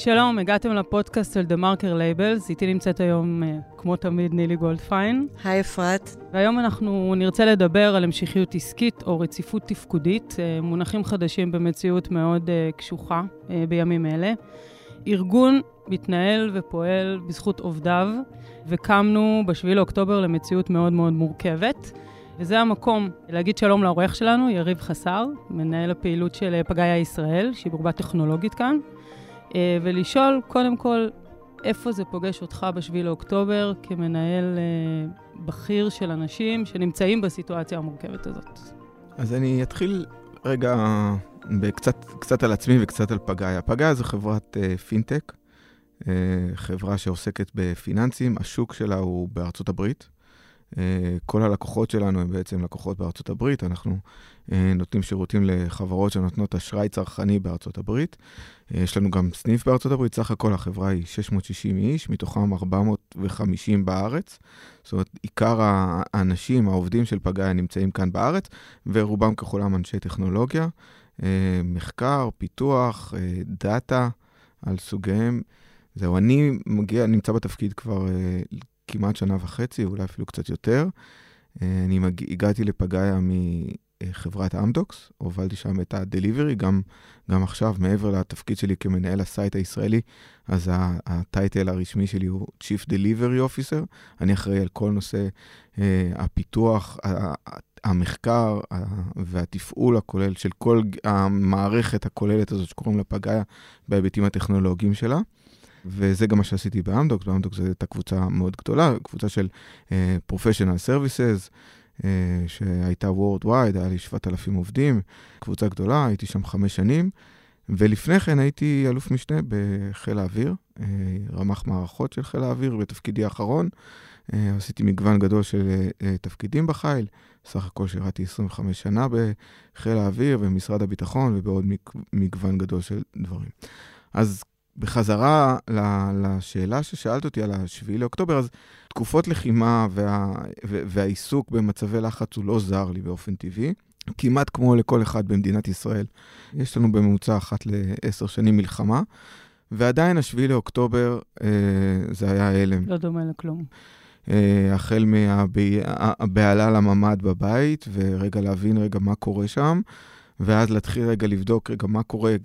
שלום, הגעתם לפודקאסט של דה מרקר לייבלס, איתי נמצאת היום כמו תמיד נילי גולדפיין. היי אפרת. והיום אנחנו נרצה לדבר על המשכיות עסקית או רציפות תפקודית, מונחים חדשים במציאות מאוד קשוחה בימים אלה. ארגון מתנהל ופועל בזכות עובדיו, וקמנו ב7 לאוקטובר למציאות מאוד מאוד מורכבת. וזה המקום להגיד שלום לאורח שלנו, יריב חסר, מנהל הפעילות של פגאיה ישראל, שהיא ברובה טכנולוגית כאן, ולשאול קודם כל איפה זה פוגש אותך ב7 לאוקטובר כמנהל בכיר של אנשים שנמצאים בסיטואציה המורכבת הזאת. אז אני אתחיל רגע קצת על עצמי וקצת על פגאיה. פגאיה זו חברת פינטק, חברה שעוסקת בפיננסים, השוק שלה הוא בארצות הברית. כל הלקוחות שלנו הם בעצם לקוחות בארצות הברית, אנחנו נותנים שירותים לחברות שנותנות אשראי צרכני בארצות הברית, יש לנו גם סניף בארצות הברית, סך הכל החברה היא 660 איש, מתוכם 450 בארץ, זאת אומרת עיקר האנשים, העובדים של פגאיה נמצאים כאן בארץ, ורובם ככולם אנשי טכנולוגיה, מחקר, פיתוח, דאטה על סוגיהם, זהו, אני נמצא בתפקיד כבר כמעט שנה וחצי, אולי אפילו קצת יותר. אני הגעתי לפגאיה מחברת אמדוקס, הובלתי שם את הדליברי, גם עכשיו, מעבר לתפקיד שלי כמנהל הסייט הישראלי, אז הטייטל הרשמי שלי הוא Chief Delivery Officer, אני אחראי על כל נושא הפיתוח, המחקר והתפעול הכולל של כל המערכת הכוללת הזאת שקוראים לה פגאיה בהיבטים הטכנולוגיים שלה. וזה גם מה שעשיתי באמדוקס, באמדוקס זו הייתה קבוצה מאוד גדולה, קבוצה של Professional Services, שהייתה Worldwide, היה לי 7,000 עובדים, קבוצה גדולה, הייתי שם 5 שנים, ולפני כן הייתי אלוף משנה בחיל האוויר, רמ"ח מערכות של חיל האוויר בתפקידי האחרון, עשיתי מגוון גדול של תפקידים בחיל, סך הכל שירתי 25 שנה בחיל האוויר, במשרד הביטחון, ובעוד מגוון גדול של דברים. אז בחזרה לשאלה ששאלת אותי על 7 לאוקטובר, אז תקופות לחימה והעיסוק במצבי לחץ הוא לא זר לי באופן טבעי, כמעט כמו לכל אחד במדינת ישראל. יש לנו בממוצע 1 ל-10 שנים מלחמה, ועדיין 7 לאוקטובר זה היה הלם. לא דומה לכלום. החל מהבעלה לממד בבית, ורגע להבין רגע מה קורה שם, ואז להתחיל רגע לבדוק רגע מה קורה,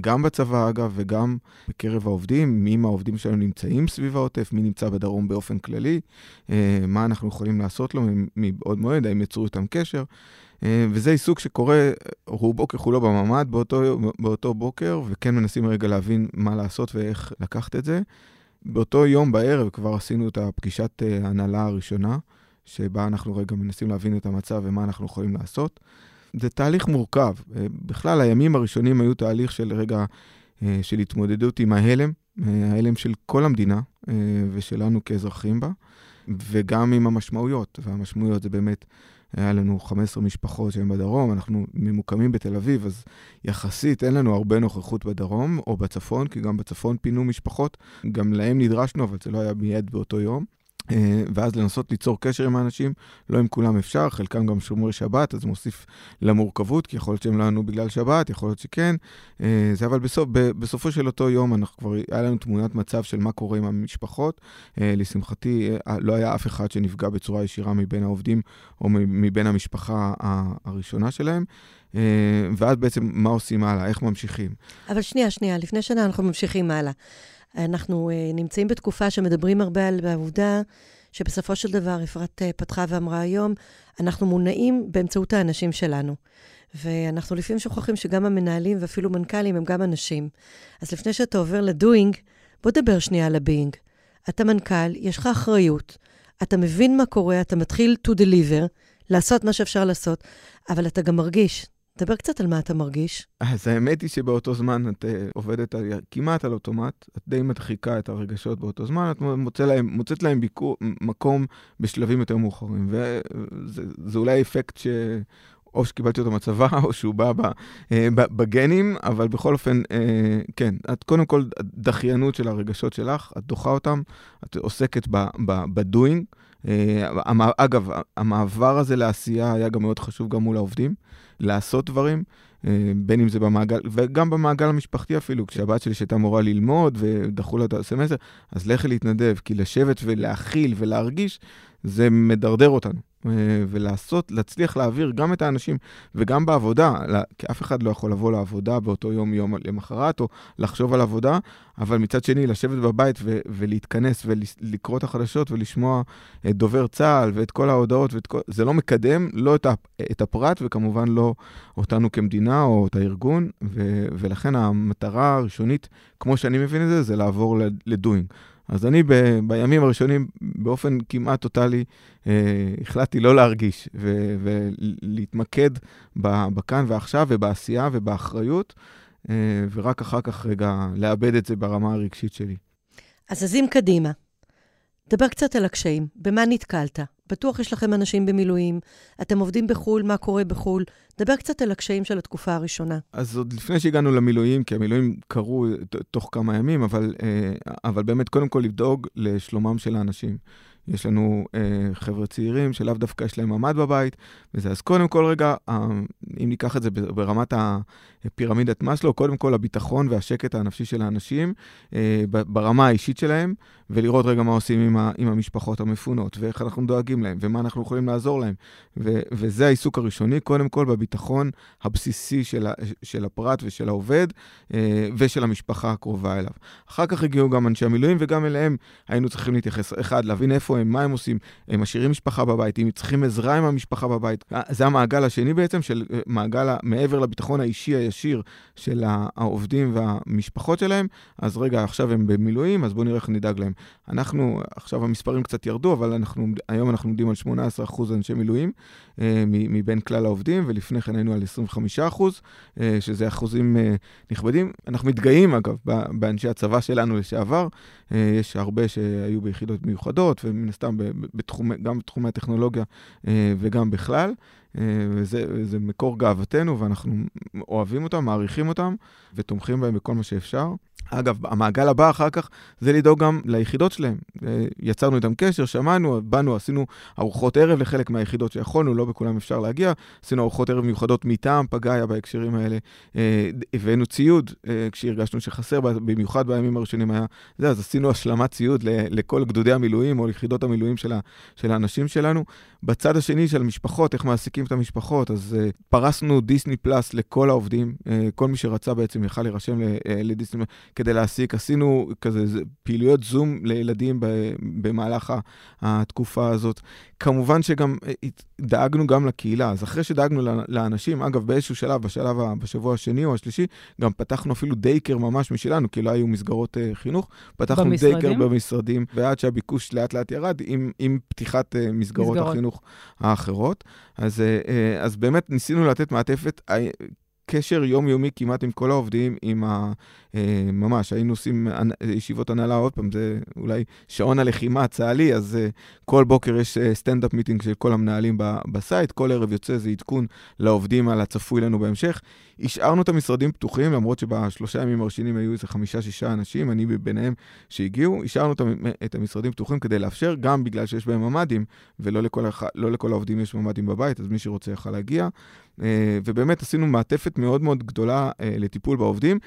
גם בצבא אגב, וגם בקרב העובדים, מי מהעובדים שלנו נמצאים סביב העוטף, מי נמצא בדרום באופן כללי, מה אנחנו יכולים לעשות לו מבעוד מועד, האם יצרו איתם קשר, וזה עיסוק שקורה, רובו ככולו בממד באותו בוקר, וכן מנסים רגע להבין מה לעשות ואיך לקחת את זה. באותו יום בערב כבר עשינו את הפגישת ההנהלה הראשונה, שבה אנחנו רגע מנסים להבין את המצב ומה אנחנו יכולים לעשות. זה תהליך מורכב. בכלל, הימים הראשונים היו תהליך של רגע של התמודדות עם ההלם של כל המדינה ושלנו כאזרחים בה, וגם עם המשמעויות. והמשמעויות זה באמת, היה לנו 15 משפחות שהן בדרום, אנחנו ממוקמים בתל אביב, אז יחסית אין לנו הרבה נוכחות בדרום או בצפון, כי גם בצפון פינו משפחות, גם להם נדרשנו, אבל זה לא היה מיד באותו יום. ואז לנסות ליצור קשר עם האנשים, לא עם כולם אפשר, חלקם גם שומרי שבת, אז מוסיף למורכבות, כי יכול להיות שהם לנו בגלל שבת, יכול להיות שכן, זה אבל בסופו של אותו יום, היה לנו תמונת מצב של מה קורה עם המשפחות, לשמחתי לא היה אף אחד שנפגע בצורה ישירה מבין העובדים, או מבין המשפחה הראשונה שלהם, ואז בעצם מה עושים הלאה, איך ממשיכים. אבל שנייה, לפני שנה אנחנו ממשיכים הלאה. אנחנו נמצאים בתקופה שמדברים הרבה על העובדה, שבסופו של דבר אפרת פתחה ואמרה היום, אנחנו מונעים באמצעות האנשים שלנו. ואנחנו לפעמים שוכחים שגם המנהלים ואפילו מנכ"לים הם גם אנשים. אז לפני שאתה עובר לדוינג, בוא דבר שנייה על הביינג. אתה מנכ"ל, יש לך אחריות, אתה מבין מה קורה, אתה מתחיל to deliver, לעשות מה שאפשר לעשות, אבל אתה גם מרגיש. דבר קצת על מה אתה מרגיש. אז האמת היא שבאותו זמן את עובדת כמעט על אוטומט, את די מדחיקה את הרגשות באותו זמן, את מוצאת להם מקום בשלבים יותר מאוחרים, וזה אולי אפקט או שקיבלתי אותו מצבה, או שהוא בא בגנים, אבל בכל אופן, כן, את קודם כל הדחיינות של הרגשות שלך, את דוחה אותם, את עוסקת בדוינג, אגב, המעבר הזה לעשייה היה גם מאוד חשוב גם מול העובדים, לעשות דברים, בין אם זה במעגל, וגם במעגל המשפחתי אפילו, כשהבת שלי שהייתה מורה ללמוד ודחו לה את הסמסטר, אז לכי להתנדב, כי לשבת ולהכיל ולהרגיש, זה מדרדר אותנו. ולעשות, להצליח להעביר גם את האנשים, וגם בעבודה, כי אף אחד לא יכול לבוא לעבודה באותו יום למחרת, או לחשוב על עבודה, אבל מצד שני, לשבת בבית ולהתכנס ולקרוא את החדשות ולשמוע את דובר צה"ל ואת כל ההודעות, זה לא מקדם, לא את הפרט, וכמובן לא אותנו כמדינה או את הארגון, ולכן המטרה הראשונית, כמו שאני מבין את זה, זה לעבור לדוינג. אז אני בימים הראשונים, באופן כמעט טוטלי, החלטתי לא להרגיש, ולהתמקד בכאן ועכשיו, ובעשייה ובאחריות, ורק אחר כך רגע לאבד את זה ברמה הרגשית שלי. אז זזים קדימה. דבר קצת על הקשיים. במה נתקלת? בטוח יש לכם אנשים במילואים, אתם עובדים בחול, מה קורה בחול? דבר קצת על הקשיים של התקופה הראשונה. אז עוד לפני שהגענו למילואים, כי המילואים קרו תוך כמה ימים, אבל באמת קודם כל לדאוג לשלומם של האנשים. יש לנו חבר'ה צעירים שלאו דווקא יש להם עמד בבית, וזה אז קודם כל רגע, אם ניקח את זה ברמת הפירמידת מאסלו, קודם כל הביטחון והשקט הנפשי של האנשים, ברמה האישית שלהם, ולראות רגע מה עושים עם המשפחות המפונות, ואיך אנחנו דואגים להם, ומה אנחנו יכולים לעזור להם. וזה העיסוק הראשוני, קודם כל בביטחון הבסיסי של הפרט ושל העובד, ושל המשפחה הקרובה אליו. אחר כך הגיעו גם אנשי המילואים, וגם אליהם היינו צריכים להתייחס, אחד, להבין איפה מה הם עושים, הם משאירים משפחה בבית, הם צריכים עזרה עם המשפחה בבית. זה המעגל השני בעצם, של מעגל מעבר לביטחון האישי הישיר של העובדים והמשפחות שלהם, אז רגע, עכשיו הם במילואים, אז בואו נראה איך נדאג להם. אנחנו, עכשיו המספרים קצת ירדו, אבל היום אנחנו עומדים על 18% אנשי מילואים, מבין כלל העובדים, ולפני כן היינו על 25%, שזה אחוזים נכבדים. אנחנו מתגאים, אגב, באנשי הצבא שלנו לשעבר, יש הרבה שהיו ביחידות מיוחדות, ומן הסתם גם בתחומי הטכנולוגיה וגם בכלל, וזה מקור גאוותנו, ואנחנו אוהבים אותם, מעריכים אותם, ותומכים בהם בכל מה שאפשר. אגב, המעגל הבא אחר כך, זה לדאוג גם ליחידות שלהם. יצרנו איתם קשר, שמענו, באנו, עשינו ארוחות ערב לחלק מהיחידות שיכולנו, לא בכולם אפשר להגיע, עשינו ארוחות ערב מיוחדות מטעם פגאיה בהקשרים האלה, הבאנו ציוד, כשהרגשנו שחסר, במיוחד בימים הראשונים היה, אז עשינו השלמת ציוד לכל גדודי המילואים, או ליחידות המילואים של האנשים שלנו. בצד השני של המשפחות, איך מעסיקים את המשפחות, אז פרסנו דיסני פלאס לכל העובדים, כל מי שרצה בעצם יכל להירשם לדיסני כדי להעסיק, עשינו כזה פעילויות זום לילדים במהלך התקופה הזאת. כמובן שגם דאגנו גם לקהילה, אז אחרי שדאגנו לאנשים, אגב באיזשהו שלב, בשבוע השני או השלישי, גם פתחנו אפילו דייקר ממש משלנו, כי לא היו מסגרות חינוך, פתחנו דייקר במשרדים, ועד שהביקוש לאט לאט ירד, עם פתיחת מסגרות החינוך האחרות. אז באמת ניסינו לתת מעטפת, קשר יומיומי כמעט עם כל העובדים, עם ממש, היינו עושים ישיבות הנהלה, עוד פעם, זה אולי שעון הלחימה צהלי, אז כל בוקר יש סטנד-אפ מיטינג של כל המנהלים בסייט, כל ערב יוצא זה עדכון לעובדים על הצפוי לנו בהמשך. השארנו את המשרדים פתוחים, למרות שבשלושה ימים הראשונים היו איזה 5-6 אנשים, אני ביניהם שהגיעו, השארנו את המשרדים פתוחים כדי לאפשר, גם בגלל שיש בהם ממדים, ולא לכל העובדים יש ממדים בבית, אז מי שרוצה יכול להגיע. ובאמת עשינו מעטפת מאוד מאוד גדולה לטיפול בעובדים.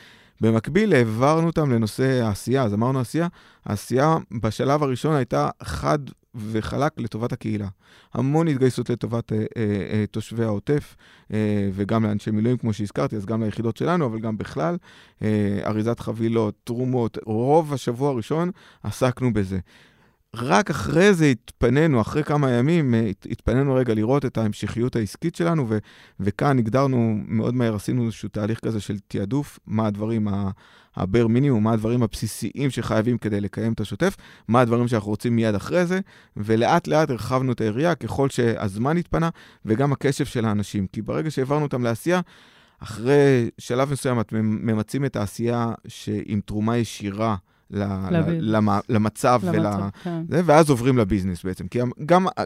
במקביל העברנו אותם לנושא העשייה, אז אמרנו עשייה, העשייה בשלב הראשון הייתה חד וחלק לטובת הקהילה. המון התגייסות לטובת תושבי העוטף, וגם לאנשי מילואים, כמו שהזכרתי, אז גם ליחידות שלנו, אבל גם בכלל, אריזת חבילות, תרומות, רוב השבוע הראשון עסקנו בזה. רק אחרי זה התפנינו, אחרי כמה ימים, התפנינו רגע לראות את ההמשכיות העסקית שלנו, וכאן הגדרנו, מאוד מהר עשינו איזשהו תהליך כזה של תיעדוף, מה הדברים הבר מינימום, מה הדברים הבסיסיים שחייבים כדי לקיים את השוטף, מה הדברים שאנחנו רוצים מיד אחרי זה, ולאט לאט הרחבנו את העירייה, ככל שהזמן התפנה, וגם הקשב של האנשים, כי ברגע שהעברנו אותם לעשייה, אחרי שלב מסוים את ממצים את העשייה עם תרומה ישירה, למצב, ואז עוברים לביזנס בעצם, כי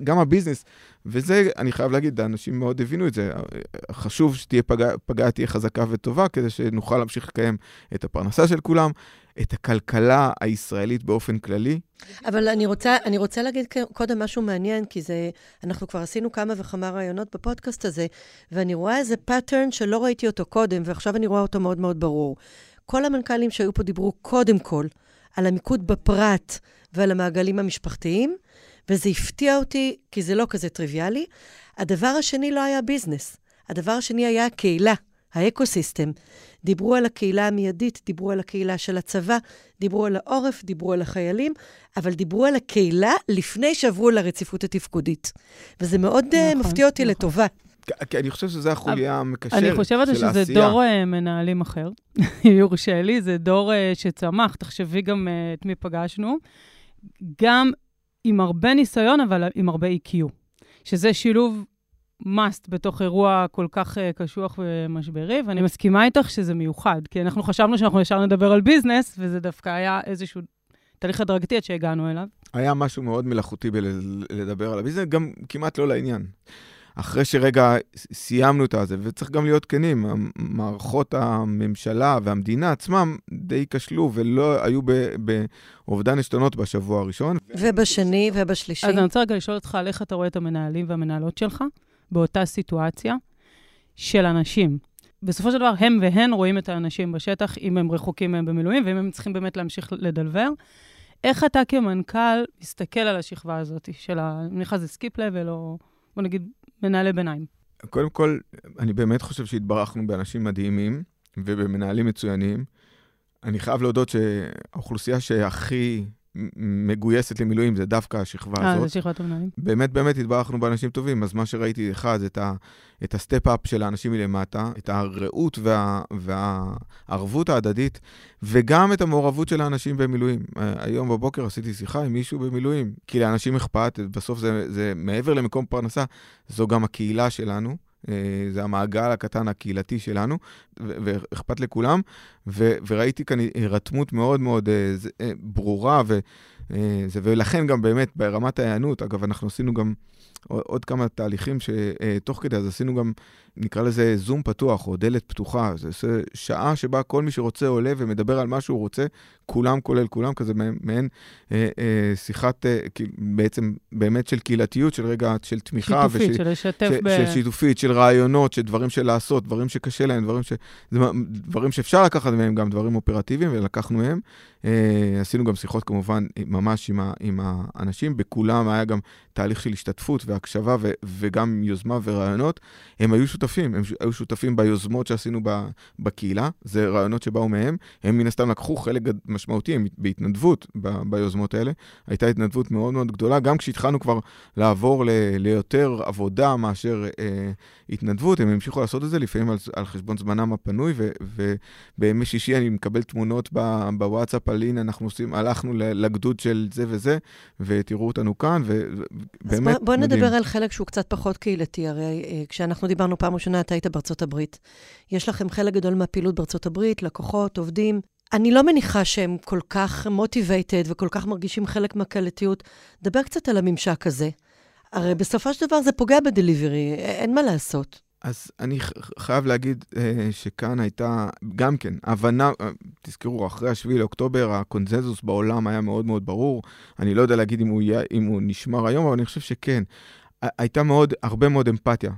גם הביזנס, וזה אני חייב להגיד, האנשים מאוד הבינו את זה, חשוב שתהיה פגעה תהיה חזקה וטובה, כדי שנוכל להמשיך לקיים את הפרנסה של כולם, את הכלכלה הישראלית באופן כללי. אבל אני רוצה להגיד קודם משהו מעניין, כי זה, אנחנו כבר עשינו כמה וכמה רעיונות בפודקאסט הזה, ואני רואה איזה פאטרן שלא ראיתי אותו קודם, ועכשיו אני רואה אותו מאוד מאוד ברור. כל המנכ"לים שהיו פה דיברו קודם כל על המיקוד בפרט ועל המעגלים המשפחתיים, וזה הפתיע אותי, כי זה לא כזה טריוויאלי. הדבר השני לא היה ביזנס. הדבר השני היה הקהילה, האקוסיסטם. דיברו על הקהילה המיידית, דיברו על הקהילה של הצבא, דיברו על העורף, דיברו על החיילים, אבל דיברו על הקהילה לפני שעברו לרציפות התפקודית. וזה מאוד נכון, מפתיע אותי נכון. לטובה. כי אני חושב שזו החוליה המקשרת של העשייה. אני חושבת שזה דור מנהלים אחר. יורשה לי, זה דור שצמח. תחשבי גם את מי פגשנו. גם עם הרבה ניסיון, אבל עם הרבה EQ. שזה שילוב must בתוך אירוע כל כך קשוח ומשברי, ואני מסכימה איתך שזה מיוחד, כי אנחנו חשבנו שאנחנו ישר נדבר על ביזנס, וזה דווקא היה איזשהו תהליך הדרגתי עד שהגענו אליו. היה משהו מאוד מלאכותי בלדבר על הביזנס, גם כמעט לא לעניין. אחרי שרגע סיימנו את הזה, וצריך גם להיות כנים, מערכות הממשלה והמדינה עצמם די כשלו, ולא היו בעובדן השתנות בשבוע הראשון. ובשני ובשלישי. אז אני רוצה רגע לשאול אותך, איך אתה רואה את המנהלים והמנהלות שלך, באותה סיטואציה של אנשים. בסופו של דבר, הם והן רואים את האנשים בשטח, אם הם רחוקים מהם במילואים, ואם הם צריכים באמת להמשיך לדלבר. איך אתה כמנכ"ל מסתכל על השכבה הזאת של המניחה זה סקיפ לבל, או בוא נגיד, מנהלי ביניים. קודם כל, אני באמת חושב שהתברכנו באנשים מדהימים, ובמנהלים מצוינים. אני חייב להודות שהאוכלוסייה שהכי מגויסת למילואים, זה דווקא השכבה הזאת. זה שכבת המנהלים. באמת, באמת התברכנו באנשים טובים, אז מה שראיתי אחד, זה את הסטפ-אפ של האנשים מלמטה, את הרעות והערבות ההדדית, וגם את המעורבות של האנשים במילואים. היום בבוקר עשיתי שיחה עם מישהו במילואים, כי לאנשים אכפת, בסוף זה מעבר למקום פרנסה, זו גם הקהילה שלנו, זה המעגל הקטן הקהילתי שלנו, ואכפת לכולם, וראיתי כאן הרתמות מאוד מאוד ברורה, ולכן גם באמת ברמת ההיענות, אגב, אנחנו עשינו גם עוד כמה תהליכים שתוך כדי, אז עשינו גם, נקרא לזה זום פתוח, או דלת פתוחה, זה שעה שבה כל מי שרוצה עולה ומדבר על מה שהוא רוצה, כולם כולל כולם, כזה מעין שיחת, בעצם באמת של קהילתיות, של רגע, של תמיכה, שיתופית, של לשתף של שיתופית, של רעיונות, של דברים של לעשות, דברים שקשה להם, דברים שאפשר לקחת מהם, גם דברים אופרטיביים, ולקחנו מהם. עשינו גם שיחות כמובן ממש עם האנשים, בכולם היה גם תהליך של השתתפות והקשבה וגם יוזמה ורעיונות, הם היו שותפים, הם היו שותפים ביוזמות שעשינו בקהילה, זה רעיונות שבאו מהם, הם מן הסתם לקחו חלק משמעותי בהתנדבות ביוזמות האלה, הייתה התנדבות מאוד מאוד גדולה, גם כשהתחלנו כבר לעבור ליותר עבודה מאשר התנדבות, הם המשיכו לעשות את זה לפעמים על חשבון זמנם הפנוי, ובימי שישי אני מקבל תמונות בוואטסאפ על הנה, אנחנו הלכנו לגדוד של זה וזה, ותראו אותנו כאן, ובאמת בוא נדבר על חלק שהוא קצת פחות קהילתי, הרי כשאנחנו דיברנו פעם ראשונה, אתה היית בארצות הברית. יש לכם חלק גדול מהפעילות בארצות הברית, לקוחות, עובדים. אני לא מניחה שהם כל כך מוטיבייטד וכל כך מרגישים חלק מהקהילתיות. דבר קצת על הממשק הזה. הרי בסופו של דבר זה פוגע בדליברי, אין מה לעשות. אז אני חייב להגיד שכאן הייתה גם כן הבנה, תזכרו, אחרי השביעי לאוקטובר, הקונזנזוס בעולם היה מאוד מאוד ברור. אני לא יודע להגיד אם הוא נשמר היום, אבל אני חושב שכן. הייתה הרבה מאוד אמפתיה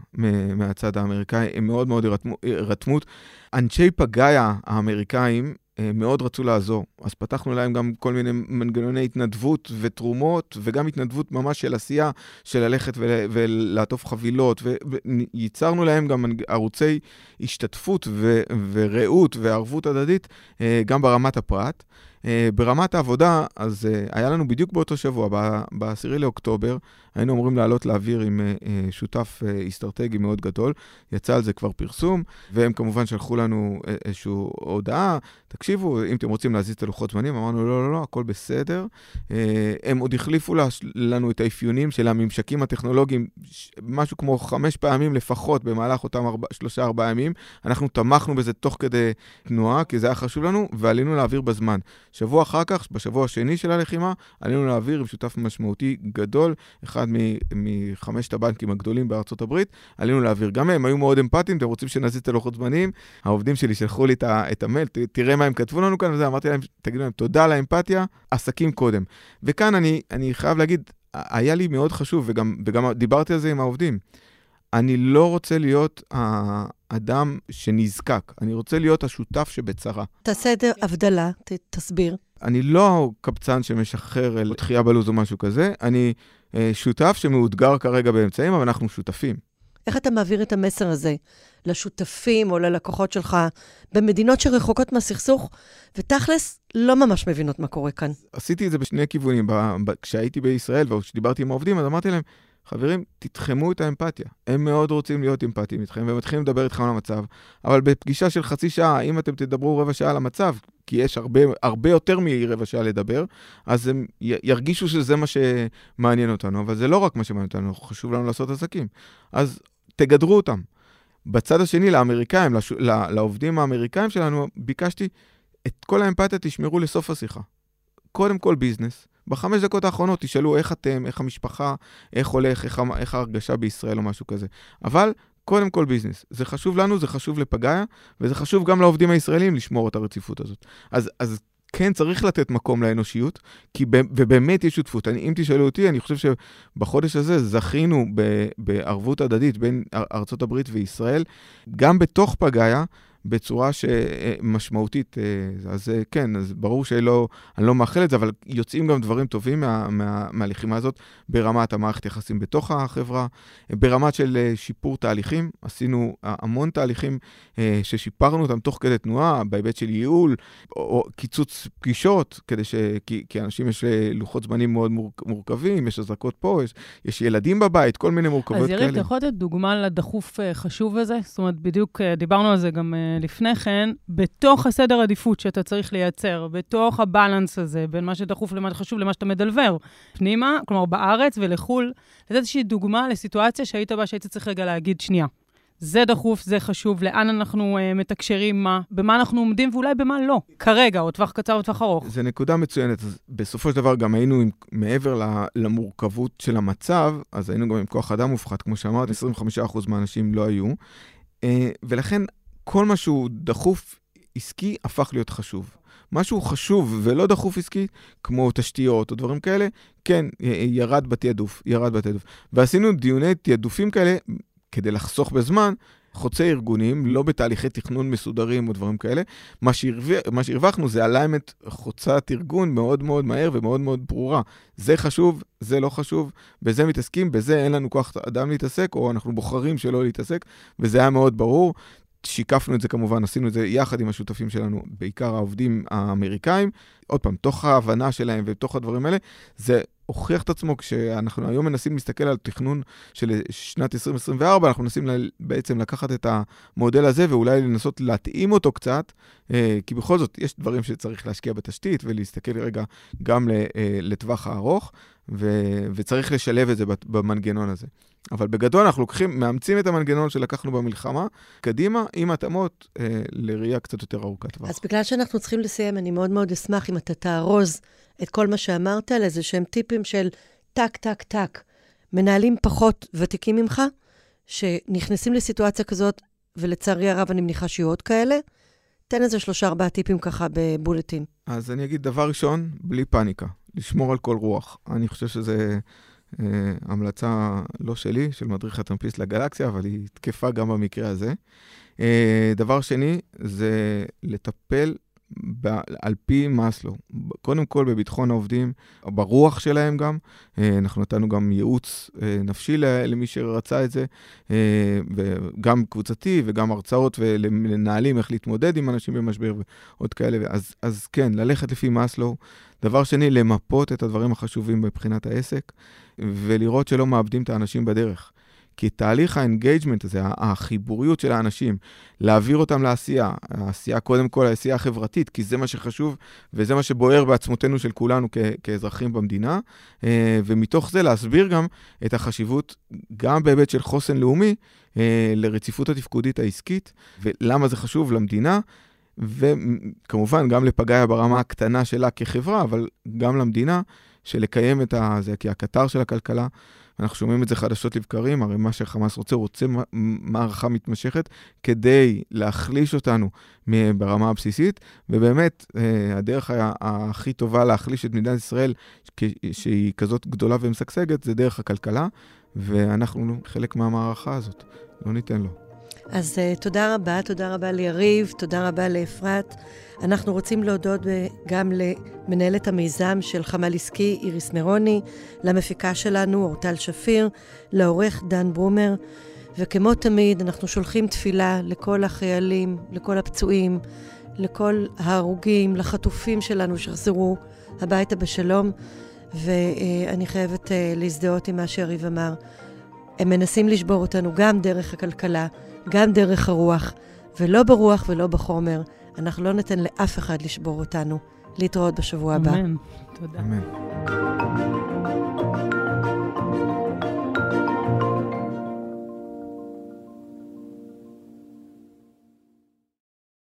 מהצד האמריקאי, הם מאוד מאוד הרתמות. אנשי פגאיה האמריקאים מאוד רצו לעזור, אז פתחנו להם גם כל מיני מנגנוני התנדבות ותרומות, וגם התנדבות ממש של עשייה, של ללכת ולעטוף חבילות, וייצרנו להם גם ערוצי השתתפות ורעות וערבות הדדית, גם ברמת הפרט. ברמת העבודה, אז היה לנו בדיוק באותו שבוע, ב-10 לאוקטובר, היינו אמורים לעלות לאוויר עם שותף אסטרטגי מאוד גדול, יצא על זה כבר פרסום, והם כמובן שלחו לנו איזשהו הודעה, תקשיבו, אם אתם רוצים להזיז את הלוחות זמנים, אמרנו, לא, לא, לא, הכל בסדר. הם עוד החליפו לנו את האפיונים של הממשקים הטכנולוגיים, משהו כמו 5 פעמים לפחות, במהלך אותם 3-4 ימים, אנחנו תמכנו בזה תוך כדי תנועה, כי זה היה חשוב לנו, ועלינו לאוויר בזמן. שבוע אחר כך, בשבוע השני של הלחימה, עלינו להעביר עם שותף משמעותי גדול, אחד מחמשת הבנקים הגדולים בארצות הברית, עלינו להעביר. גם הם היו מאוד אמפתיים, אתם רוצים שנזיז את הלוחות זמנים, העובדים שלי שלחו לי את המייל, תראה מה הם כתבו לנו כאן, וזה, אמרתי להם, תגידו להם, תודה על האמפתיה, עסקים קודם. וכאן אני חייב להגיד, היה לי מאוד חשוב, וגם דיברתי על זה עם העובדים. אני לא רוצה להיות האדם שנזקק, אני רוצה להיות השותף שבצרה. תעשה את ההבדלה, תסביר. אני לא קבצן שמשחרר אל תחייה בלוז או משהו כזה, אני שותף שמאותגר כרגע באמצעים, אבל אנחנו שותפים. איך אתה מעביר את המסר הזה לשותפים או ללקוחות שלך במדינות שרחוקות מהסכסוך, ותכלס לא ממש מבינות מה קורה כאן? עשיתי את זה בשני כיוונים, כשהייתי בישראל וכשדיברתי עם העובדים, אז אמרתי להם, חברים, תתחמו את האמפתיה. הם מאוד רוצים להיות אמפתיים איתכם, והם מתחילים לדבר איתכם על המצב, אבל בפגישה של חצי שעה, אם אתם תדברו רבע שעה על המצב, כי יש הרבה יותר מרבע שעה לדבר, אז הם ירגישו שזה מה שמעניין אותנו, אבל זה לא רק מה שמעניין אותנו, חשוב לנו לעשות עסקים. אז תגדרו אותם. בצד השני, לאמריקאים, לעובדים האמריקאים שלנו, ביקשתי, את כל האמפתיה תשמרו לסוף השיחה. קודם כל ביזנס, בחמש דקות האחרונות תשאלו איך אתם, איך המשפחה, איך הולך, איך ההרגשה בישראל או משהו כזה. אבל קודם כל ביזנס. זה חשוב לנו, זה חשוב לפגיה, וזה חשוב גם לעובדים הישראלים לשמור את הרציפות הזאת. אז כן, צריך לתת מקום לאנושיות, ובאמת יש שותפות. אם תשאלו אותי, אני חושב שבחודש הזה זכינו בערבות הדדית בין ארצות הברית וישראל, גם בתוך פגיה, בצורה משמעותית, אז כן, אז ברור שלא, אני לא מאחל את זה, אבל יוצאים גם דברים טובים מהלחימה הזאת, ברמת המערכת יחסים בתוך החברה, ברמת של שיפור תהליכים, עשינו המון תהליכים ששיפרנו אותם תוך כדי תנועה, בהיבט של ייעול, או קיצוץ פגישות, כי אנשים יש לוחות זמנים מאוד מורכבים, יש הזרקות פה, יש ילדים בבית, כל מיני מורכבות כאלה. אז יריב, אתה יכול לתת דוגמה לדחוף חשוב הזה? זאת אומרת, בדיוק דיברנו על זה גם לפני כן, בתוך הסדר עדיפות שאתה צריך לייצר, בתוך הבלנס הזה, בין מה שדחוף למה חשוב למה שאתה מדלבר, פנימה, כלומר בארץ ולחול, לתת איזושהי דוגמה לסיטואציה שהיית בה שהיית צריך רגע להגיד שנייה. זה דחוף, זה חשוב, לאן אנחנו מתקשרים, מה, במה אנחנו עומדים ואולי במה לא. כרגע, או טווח קצר או טווח ארוך. זה נקודה מצוינת. בסופו של דבר גם היינו עם, מעבר למורכבות של המצב, אז היינו גם עם כוח אדם מופחת, כמו שאמרת, 25% מהאנשים לא היו. ולכן כל מה שהוא דחוף עסקי הפך להיות חשוב. משהו חשוב ולא דחוף עסקי, כמו תשתיות או דברים כאלה, כן, ירד בתיעדוף, ועשינו דיוני תיעדופים כאלה, כדי לחסוך בזמן, חוצי ארגונים, לא בתהליכי תכנון מסודרים או דברים כאלה. מה שהרווחנו זה אליימנט חוצת ארגון מאוד מאוד מהר ומאוד מאוד ברורה. זה חשוב, זה לא חשוב, בזה מתעסקים, בזה אין לנו כוח אדם להתעסק, או אנחנו בוחרים שלא להתעסק, וזה היה מאוד ברור. שיקפנו את זה כמובן, עשינו את זה יחד עם השותפים שלנו, בעיקר העובדים האמריקאים, עוד פעם, תוך ההבנה שלהם ותוך הדברים האלה, זה הוכיח את עצמו כשאנחנו היום מנסים להסתכל על תכנון של שנת 2024, אנחנו מנסים בעצם לקחת את המודל הזה ואולי לנסות להתאים אותו קצת, כי בכל זאת יש דברים שצריך להשקיע בתשתית ולהסתכל רגע גם לטווח הארוך, וצריך לשלב את זה במנגנון הזה. אבל בגדול אנחנו מאמצים את המנגנון שלקחנו במלחמה, קדימה עם התאמות לראייה קצת יותר ארוכת טווח. אז בגלל שאנחנו צריכים לסיים, אני מאוד מאוד אשמח אם אתה תארוז את כל מה שאמרת על איזה שהם טיפים של טק, טק, טק, מנהלים פחות ותיקים ממך, שנכנסים לסיטואציה כזאת, ולצערי הרב אני מניחה שיהיו עוד כאלה, תן איזה 3-4 טיפים ככה בבולטין. אז אני אגיד דבר ראשון, בלי פאניקה, לשמור על כל רוח. אני חושב שזה המלצה לא שלי, של מדריך הטרמפיסט לגלקסיה, אבל היא תקפה גם במקרה הזה. דבר שני, זה לטפל על פי מסלו, קודם כל בביטחון העובדים, ברוח שלהם גם, אנחנו נתנו גם ייעוץ נפשי למי שרצה את זה, וגם קבוצתי וגם הרצאות ולנהלים איך להתמודד עם אנשים במשבר ועוד כאלה, אז כן, ללכת לפי מסלו, דבר שני, למפות את הדברים החשובים מבחינת העסק, ולראות שלא מאבדים את האנשים בדרך. כי תהליך האנגייג'מנט הזה, החיבוריות של האנשים, להעביר אותם לעשייה, קודם כל העשייה החברתית, כי זה מה שחשוב, וזה מה שבוער בעצמותנו של כולנו כאזרחים במדינה, ומתוך זה להסביר גם את החשיבות, גם בהיבט של חוסן לאומי, לרציפות התפקודית העסקית, ולמה זה חשוב למדינה, וכמובן גם לפגעיה ברמה הקטנה שלה כחברה, אבל גם למדינה, שלקיים את זה, כי הקטר של הכלכלה, אנחנו שומעים את זה חדשות לבקרים, הרי מה שחמאס רוצה מערכה מתמשכת, כדי להחליש אותנו ברמה הבסיסית, ובאמת הדרך הכי טובה להחליש את מדינת ישראל, שהיא כזאת גדולה ומשגשגת, זה דרך הכלכלה, ואנחנו חלק מהמערכה הזאת, לא ניתן לו. אז תודה רבה ליריב, תודה רבה לאפרת. אנחנו רוצים להודות גם למנהלת המיזם של חמ"ל עסקי איריס מירוני, למפיקה שלנו אורטל שפיר, לעורך דן ברומר, וכמו תמיד אנחנו שולחים תפילה לכל החיילים, לכל הפצועים, לכל ההרוגים, לחטופים שלנו שחזרו הביתה בשלום, ואני חייבת להזדהות עם מה שיריב אמר. הם מנסים לשבור אותנו גם דרך הכלכלה, גם דרך הרוח, ולא ברוח ולא בחומר. אנחנו לא ניתן לאף אחד לשבור אותנו. להתראות בשבוע הבא. אמן. תודה. אמן.